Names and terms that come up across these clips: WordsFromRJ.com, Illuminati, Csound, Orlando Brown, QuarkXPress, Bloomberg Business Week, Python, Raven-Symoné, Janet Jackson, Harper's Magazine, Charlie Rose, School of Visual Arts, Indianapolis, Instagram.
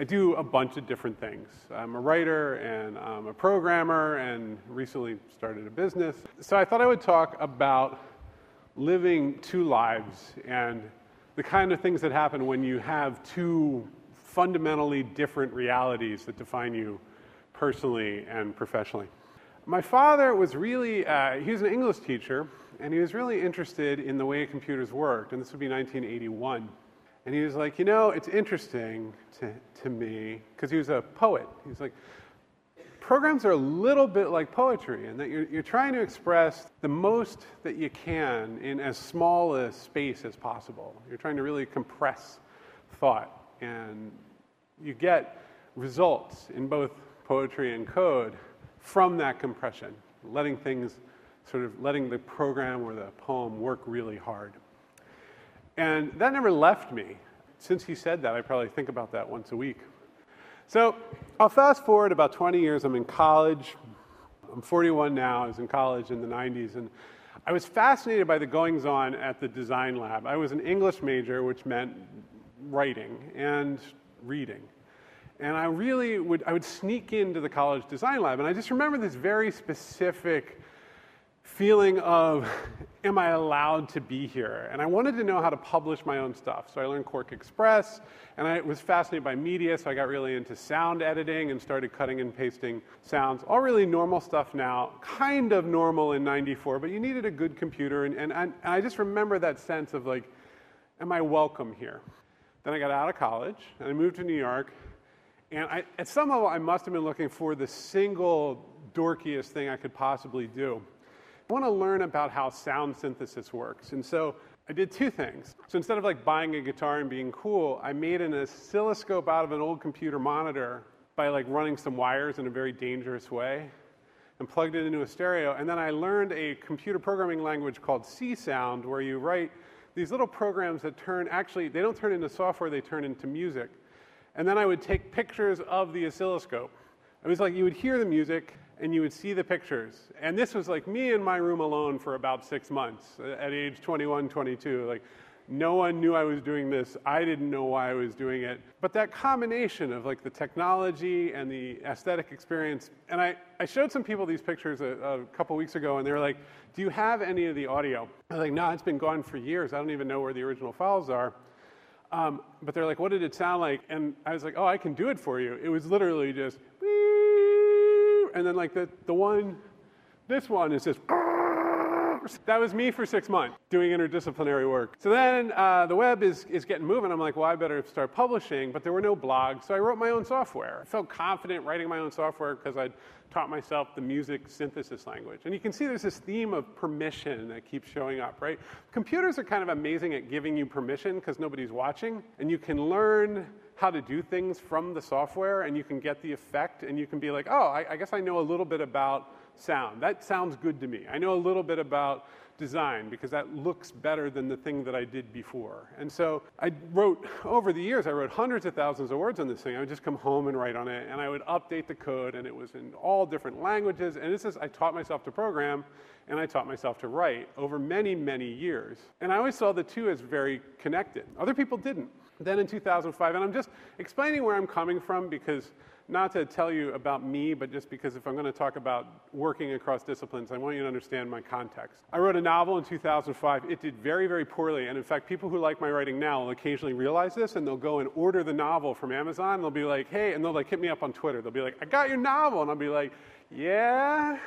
I do a bunch of different things. I'm a writer and I'm a programmer and recently started a business. So I thought I would talk about living two lives and the kind of things that happen when you have two fundamentally different realities that define you personally and professionally. My father was really, he was an English teacher, and he was really interested in the way computers worked, and this would be 1981. And he was like, you know, it's interesting to me, because he was a poet. He was like, programs are a little bit like poetry, in that you're trying to express the most that you can in as small a space as possible. You're trying to really compress thought, and you get results in both poetry and code from that compression, letting things, sort of letting the program or the poem work really hard. And that never left me. Since he said that, I probably think about that once a week. So I'll fast forward about 20 years. I'm in college. I'm 41 now. I was in college in the 90s. And I was fascinated by the goings-on at the design lab. I was an English major, which meant writing and reading. And I really would, I would sneak into the college design lab. And I just remember this very specific feeling of, am I allowed to be here? And I wanted to know how to publish my own stuff. So I learned QuarkXPress, and I was fascinated by media, so I got really into sound editing and started cutting and pasting sounds. All really normal stuff now, kind of normal in 94, but you needed a good computer. And I just remember that sense of like, am I welcome here? Then I got out of college, and I moved to New York. And I, at some level, I must have been looking for the single dorkiest thing I could possibly do. I want to learn about how sound synthesis works. And so I did two things. So instead of like buying a guitar and being cool, I made an oscilloscope out of an old computer monitor by like running some wires in a very dangerous way and plugged it into a stereo. And then I learned a computer programming language called Csound, where you write these little programs that turn, actually, they don't turn into software, they turn into music. And then I would take pictures of the oscilloscope. It was like you would hear the music, and you would see the pictures. And this was like me in my room alone for about 6 months at age 21, 22. Like, no one knew I was doing this. I didn't know why I was doing it. But that combination of like the technology and the aesthetic experience, and I showed some people these pictures a couple weeks ago, and they were like, do you have any of the audio? I was like, no, it's been gone for years. I don't even know where the original files are. But they're like, what did it sound like? And I was like, oh, I can do it for you. It was literally just, and then like this one is just, that was me for 6 months doing interdisciplinary work. So then the web is getting moving. I'm like, well, I better start publishing, but there were no blogs. So I wrote my own software. I felt confident writing my own software because I'd taught myself the music synthesis language. And you can see there's this theme of permission that keeps showing up, right? Computers are kind of amazing at giving you permission because nobody's watching, and you can learn how to do things from the software, and you can get the effect, and you can be like, oh, I guess I know a little bit about sound. That sounds good to me. I know a little bit about design because that looks better than the thing that I did before. And so I wrote, over the years, I wrote hundreds of thousands of words on this thing. I would just come home and write on it, and I would update the code, and it was in all different languages. And this is, I taught myself to program, and I taught myself to write over many, many years. And I always saw the two as very connected. Other people didn't. Then in 2005, and I'm just explaining where I'm coming from because, not to tell you about me, but just because if I'm going to talk about working across disciplines, I want you to understand my context. I wrote a novel in 2005. It did very, very poorly, and in fact, people who like my writing now will occasionally realize this, and they'll go and order the novel from Amazon. They'll be like, hey, and they'll like hit me up on Twitter. They'll be like, I got your novel, and I'll be like, yeah,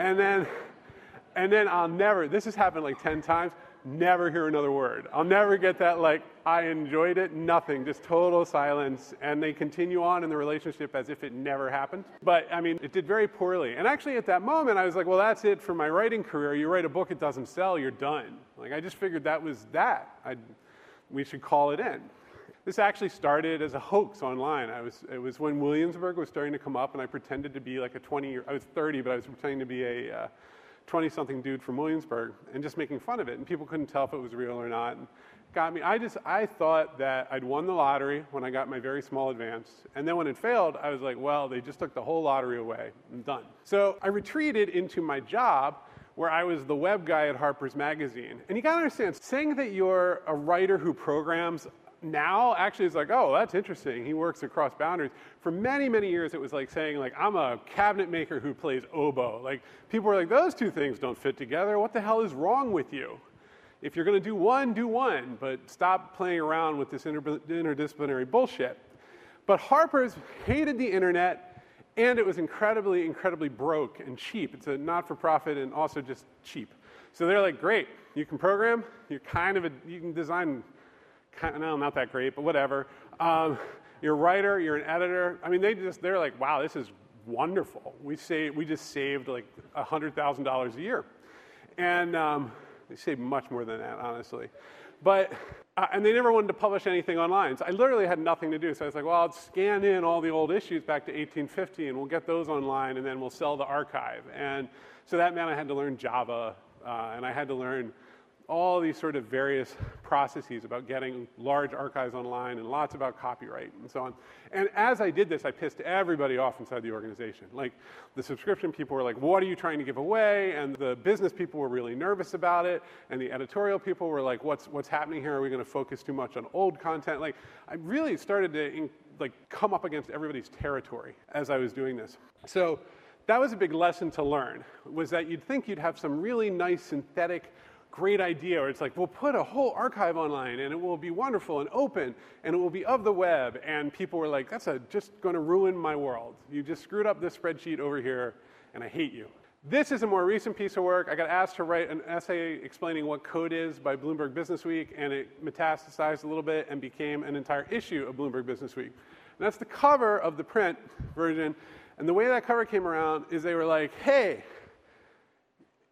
and then I'll never, this has happened like 10 times, never hear another word. I'll never get that like, I enjoyed it, nothing, just total silence. And they continue on in the relationship as if it never happened. But I mean, it did very poorly. And actually at that moment, I was like, well, that's it for my writing career. You write a book, it doesn't sell, you're done. Like, I just figured that was that. We should call it in. This actually started as a hoax online. It was when Williamsburg was starting to come up, and I pretended to be like a 20-year-old, I was 30, but I was pretending to be a 20-something dude from Williamsburg and just making fun of it, and people couldn't tell if it was real or not. And got me. I thought that I'd won the lottery when I got my very small advance, and then when it failed, I was like, well, they just took the whole lottery away. I'm done. So I retreated into my job where I was the web guy at Harper's Magazine. And you gotta understand, saying that you're a writer who programs now actually is like, oh, that's interesting. He works across boundaries. For many, many years, it was like saying, like, I'm a cabinet maker who plays oboe. Like, people were like, those two things don't fit together. What the hell is wrong with you? If you're going to do one, but stop playing around with this interdisciplinary bullshit. But Harper's hated the internet, and it was incredibly, incredibly broke and cheap. It's a not-for-profit and also just cheap. So they're like, great, you can program, you're kind of a, you can design, kind of, no, not that great, but whatever. You're a writer, you're an editor. I mean, they're like, wow, this is wonderful. We just saved like $100,000 a year. And they saved much more than that, honestly. But, and they never wanted to publish anything online. So I literally had nothing to do. So I was like, well, I'll scan in all the old issues back to 1850, and we'll get those online, and then we'll sell the archive. And so that meant I had to learn Java, and I had to learn all these sort of various processes about getting large archives online and lots about copyright and so on. And as I did this, I pissed everybody off inside the organization. Like, the subscription people were like, what are you trying to give away? And the business people were really nervous about it. And the editorial people were like, what's happening here? Are we going to focus too much on old content? Like, I really started to like come up against everybody's territory as I was doing this. So that was a big lesson to learn, was that you'd think you'd have some really nice synthetic great idea, or it's like, we'll put a whole archive online and it will be wonderful and open and it will be of the web. And people were like, that's just going to ruin my world. You just screwed up this spreadsheet over here and I hate you. This is a more recent piece of work. I got asked to write an essay explaining what code is by Bloomberg Business Week, and it metastasized a little bit and became an entire issue of Bloomberg Business Week. And that's the cover of the print version. And the way that cover came around is they were like, hey,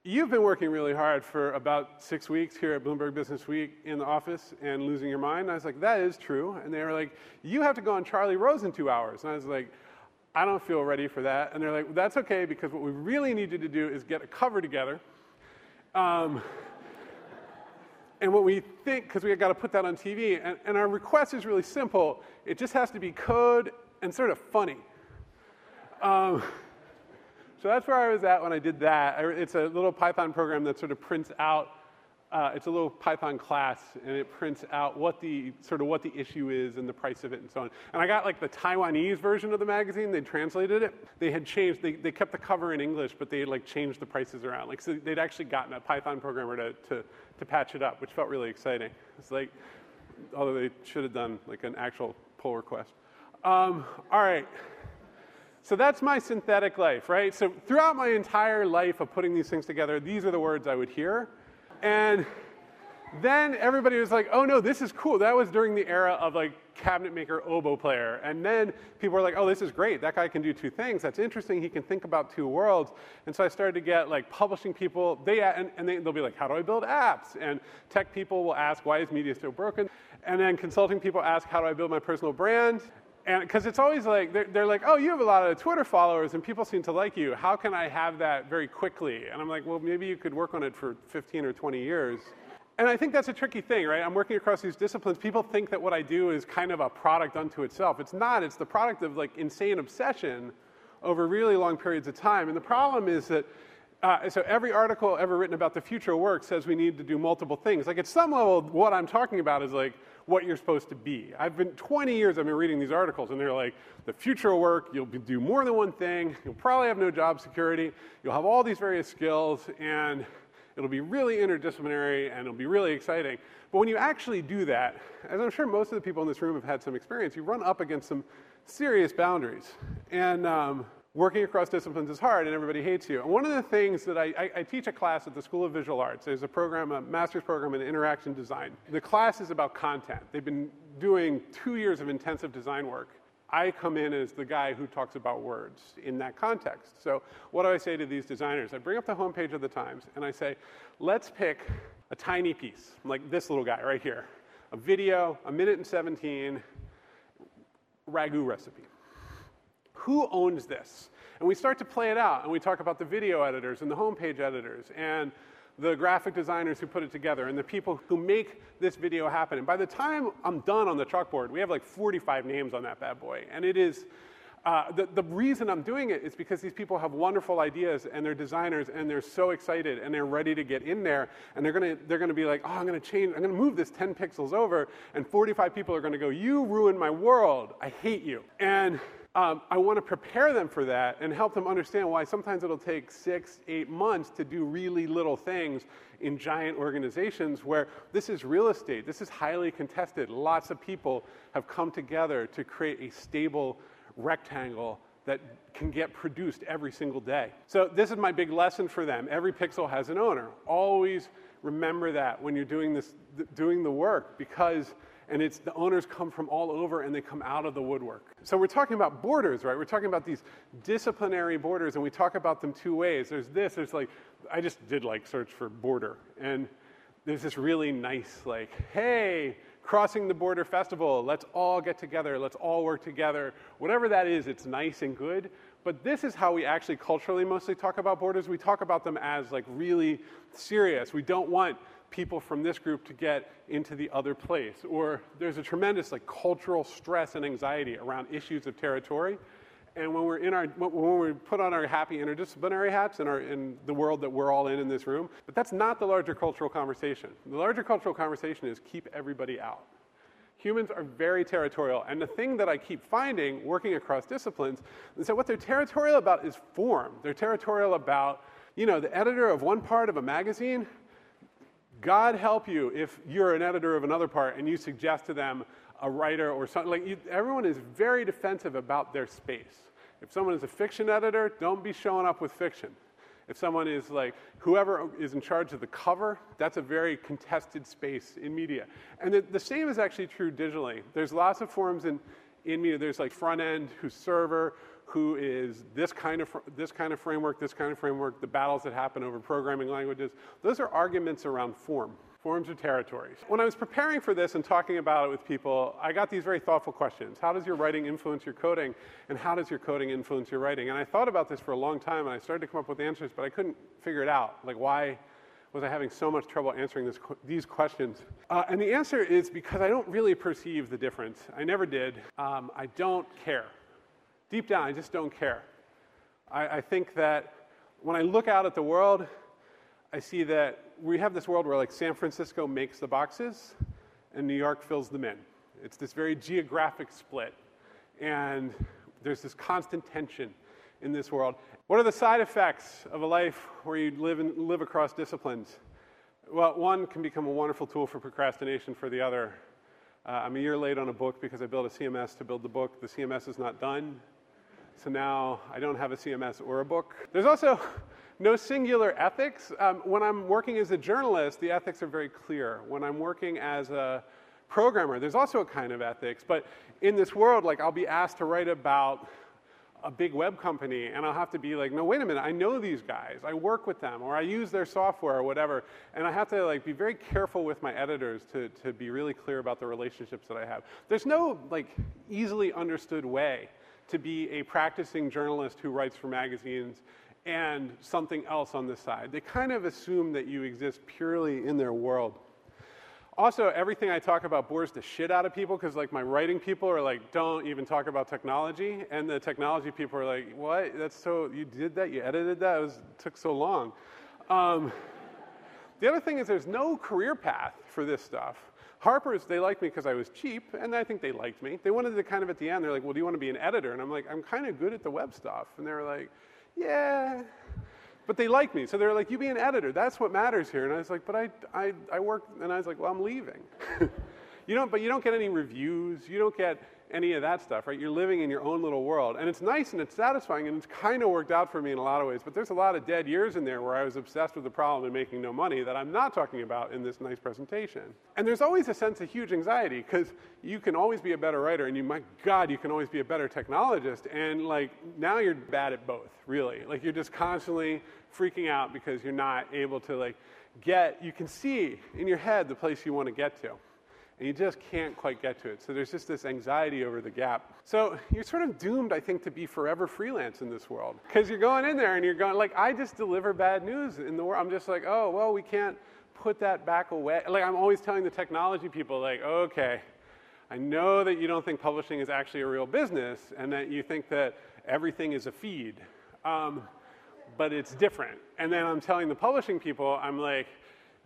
you've been working really hard for about 6 weeks here at Bloomberg Business Week in the office and losing your mind. And I was like, that is true. And they were like, you have to go on Charlie Rose in 2 hours. And I was like, I don't feel ready for that. And they're like, that's okay, because what we really need you to do is get a cover together. And what we think, because we've got to put that on TV, and our request is really simple. It just has to be code and sort of funny. So that's where I was at when I did that. It's a little Python program that sort of prints out, it's a little Python class, and it prints out what the issue is and the price of it and so on. And I got like the Taiwanese version of the magazine. They translated it. They had changed, they kept the cover in English, but they had like changed the prices around. Like, so they'd actually gotten a Python programmer to patch it up, which felt really exciting. It's like, although they should have done like an actual pull request. All right. So that's my synthetic life, right? So throughout my entire life of putting these things together, these are the words I would hear. And then everybody was like, oh no, this is cool. That was during the era of like cabinet maker, oboe player. And then people were like, oh, this is great. That guy can do two things. That's interesting. He can think about two worlds. And so I started to get like publishing people, they'll be like, how do I build apps? And tech people will ask, why is media so broken? And then consulting people ask, how do I build my personal brand? And because it's always like, they're like, oh, you have a lot of Twitter followers and people seem to like you. How can I have that very quickly? And I'm like, well, maybe you could work on it for 15 or 20 years. And I think that's a tricky thing, right? I'm working across these disciplines. People think that what I do is kind of a product unto itself. It's not. It's the product of like insane obsession over really long periods of time. And the problem is that so every article ever written about the future of work says we need to do multiple things. Like, at some level, what I'm talking about is like what you're supposed to be. I've been 20 years I've been reading these articles, and they're like, the future of work, you'll do more than one thing, you'll probably have no job security, you'll have all these various skills, and it'll be really interdisciplinary, and it'll be really exciting. But when you actually do that, as I'm sure most of the people in this room have had some experience, you run up against some serious boundaries. And working across disciplines is hard, and everybody hates you. And one of the things that I teach a class at the School of Visual Arts. There's a program, a master's program in interaction design. The class is about content. They've been doing 2 years of intensive design work. I come in as the guy who talks about words in that context. So what do I say to these designers? I bring up the homepage of the Times, and I say, let's pick a tiny piece, like this little guy right here, a video, a minute and 17, ragu recipe. Who owns this? And we start to play it out, and we talk about the video editors and the homepage editors and the graphic designers who put it together and the people who make this video happen. And by the time I'm done on the chalkboard, we have like 45 names on that bad boy. And it is The reason I'm doing it is because these people have wonderful ideas and they're designers and they're so excited and they're ready to get in there and they're gonna be like, oh, I'm gonna move this 10 pixels over, and 45 people are gonna go, you ruined my world, I hate you. And I want to prepare them for that and help them understand why sometimes it'll take 6-8 months to do really little things in giant organizations where this is real estate, this is highly contested. Lots of people have come together to create a stable rectangle that can get produced every single day. So this is my big lesson for them. Every pixel has an owner. Always remember that when you're doing this, doing the work, because the owners come from all over and they come out of the woodwork. So we're talking about borders, right? We're talking about these disciplinary borders, and we talk about them two ways. There's like, I just did like search for border, and there's this really nice like, hey, crossing the border festival, let's all get together, let's all work together. Whatever that is, it's nice and good. But this is how we actually culturally mostly talk about borders. We talk about them as like really serious. We don't want people from this group to get into the other place. Or there's a tremendous like cultural stress and anxiety around issues of territory. And when we put on our happy interdisciplinary hats in the world that we're all in this room, but that's not the larger cultural conversation. The larger cultural conversation is keep everybody out. Humans are very territorial, and the thing that I keep finding working across disciplines is that what they're territorial about is form. They're territorial about, you know, the editor of one part of a magazine. God help you if you're an editor of another part and you suggest to them a writer or something. Everyone is very defensive about their space. If someone is a fiction editor, don't be showing up with fiction. If someone is like, whoever is in charge of the cover, that's a very contested space in media. And the same is actually true digitally. There's lots of forms in media. There's like front end, who's server, who is this kind of framework, the battles that happen over programming languages. Those are arguments around form. Forms are territories. When I was preparing for this and talking about it with people, I got these very thoughtful questions. How does your writing influence your coding? And how does your coding influence your writing? And I thought about this for a long time, and I started to come up with answers, but I couldn't figure it out. Like, why was I having so much trouble answering these questions? And the answer is because I don't really perceive the difference. I never did. I don't care. Deep down, I just don't care. I think that when I look out at the world, I see that we have this world where like San Francisco makes the boxes and New York fills them in. It's this very geographic split, and there's this constant tension in this world. What are the side effects of a life where you live across disciplines? Well, one can become a wonderful tool for procrastination for the other. I'm a year late on a book because I built a CMS to build the book. The CMS is not done. So now I don't have a CMS or a book. There's also no singular ethics. When I'm working as a journalist, the ethics are very clear. When I'm working as a programmer, there's also a kind of ethics. But in this world, like, I'll be asked to write about a big web company, and I'll have to be like, no, wait a minute, I know these guys, I work with them, or I use their software or whatever, and I have to like be very careful with my editors to be really clear about the relationships that I have. There's no like easily understood way to be a practicing journalist who writes for magazines and something else on the side. They kind of assume that you exist purely in their world. Also, everything I talk about bores the shit out of people, because like my writing people are like, don't even talk about technology, and the technology people are like, what? That's so, you did that? You edited that? It took so long. The other thing is there's no career path for this stuff. Harper's, they liked me because I was cheap, and I think they liked me. They wanted to kind of at the end, they're like, well, do you want to be an editor? And I'm like, I'm kind of good at the web stuff. And they were like, yeah. But they liked me. So they were like, you be an editor. That's what matters here. And I was like, but I work, and I was like, well, I'm leaving. But you don't get any reviews. You don't get any of that stuff, right? You're living in your own little world. And it's nice, and it's satisfying, and it's kind of worked out for me in a lot of ways. But there's a lot of dead years in there where I was obsessed with the problem and making no money that I'm not talking about in this nice presentation. And there's always a sense of huge anxiety, because you can always be a better writer, and my God, you can always be a better technologist. And like now you're bad at both, really. Like you're just constantly freaking out because you're not able to like you can see in your head the place you want to get to. And you just can't quite get to it. So there's just this anxiety over the gap. So you're sort of doomed, I think, to be forever freelance in this world. Because you're going in there and you're going, like, I just deliver bad news in the world. I'm just like, oh, well, we can't put that back away. Like, I'm always telling the technology people, like, okay, I know that you don't think publishing is actually a real business and that you think that everything is a feed, but it's different. And then I'm telling the publishing people, I'm like,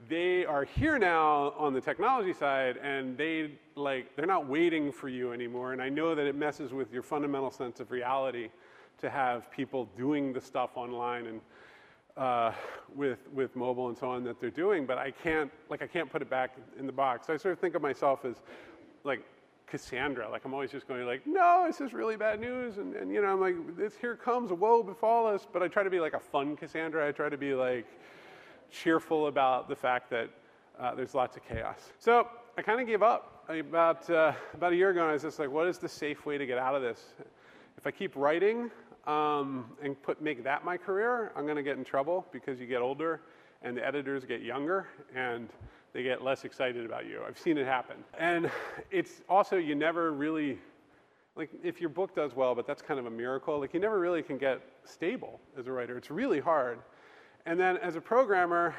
they are here now on the technology side, and they're not waiting for you anymore. And I know that it messes with your fundamental sense of reality to have people doing the stuff online and with mobile and so on that they're doing, but I can't put it back in the box. So I sort of think of myself as like Cassandra. Like I'm always just going like, no, this is really bad news, and you know, I'm like, this here comes, woe befall us. But I try to be like a fun Cassandra. I try to be like cheerful about the fact that there's lots of chaos. So I kind of gave up about a year ago, and I was just like, what is the safe way to get out of this? If I keep writing and make that my career, I'm going to get in trouble because you get older and the editors get younger and they get less excited about you. I've seen it happen. And it's also, you never really, like if your book does well, but that's kind of a miracle, like you never really can get stable as a writer. It's really hard. And then as a programmer,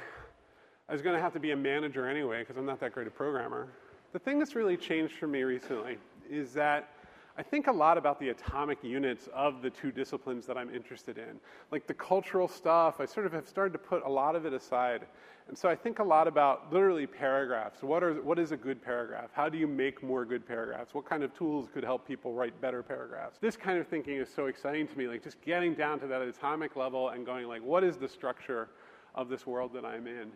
I was going to have to be a manager anyway because I'm not that great a programmer. The thing that's really changed for me recently is that I think a lot about the atomic units of the two disciplines that I'm interested in. Like the cultural stuff, I sort of have started to put a lot of it aside. And so I think a lot about literally paragraphs. What is a good paragraph? How do you make more good paragraphs? What kind of tools could help people write better paragraphs? This kind of thinking is so exciting to me, like just getting down to that atomic level and going like, what is the structure of this world that I'm in?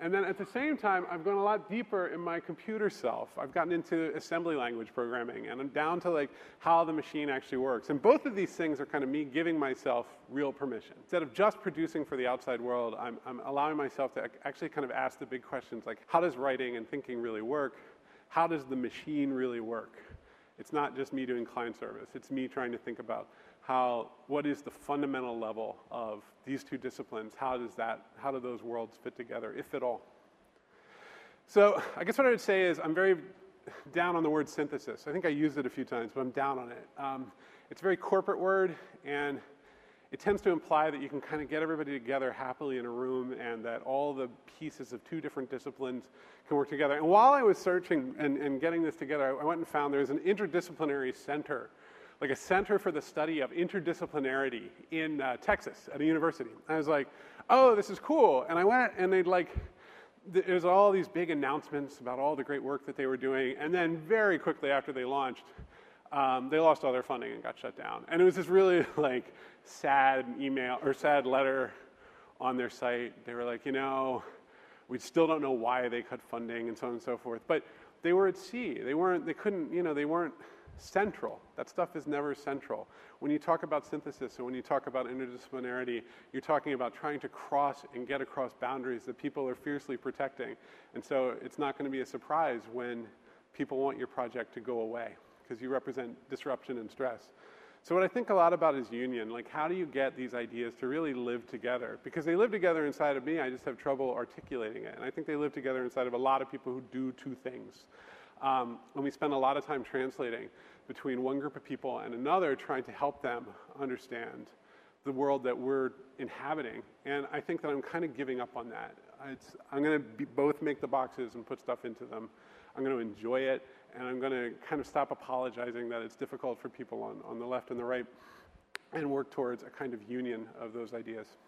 And then at the same time, I've gone a lot deeper in my computer self. I've gotten into assembly language programming, and I'm down to like how the machine actually works. And both of these things are kind of me giving myself real permission. Instead of just producing for the outside world, I'm allowing myself to actually kind of ask the big questions like, how does writing and thinking really work? How does the machine really work? It's not just me doing client service. It's me trying to think about what is the fundamental level of these two disciplines? How do those worlds fit together, if at all? So I guess what I would say is I'm very down on the word synthesis. I think I used it a few times, but I'm down on it. It's a very corporate word, and it tends to imply that you can kind of get everybody together happily in a room and that all the pieces of two different disciplines can work together. And while I was searching and getting this together, I went and found there's an interdisciplinary center, like a center for the study of interdisciplinarity in Texas at a university. And I was like, oh, this is cool. And I went, and there's all these big announcements about all the great work that they were doing. And then very quickly after they launched, they lost all their funding and got shut down. And it was this really like sad letter on their site. They were like, you know, we still don't know why they cut funding and so on and so forth. But they were at sea. They weren't central. That stuff is never central. When you talk about synthesis and when you talk about interdisciplinarity, you're talking about trying to cross and get across boundaries that people are fiercely protecting. And so it's not going to be a surprise when people want your project to go away because you represent disruption and stress. So what I think a lot about is union. Like, how do you get these ideas to really live together? Because they live together inside of me. I just have trouble articulating it. And I think they live together inside of a lot of people who do two things. And we spend a lot of time translating between one group of people and another, trying to help them understand the world that we're inhabiting. And I think that I'm kind of giving up on that. I'm going to both make the boxes and put stuff into them. I'm going to enjoy it, and I'm going to kind of stop apologizing that it's difficult for people on the left and the right, and work towards a kind of union of those ideas.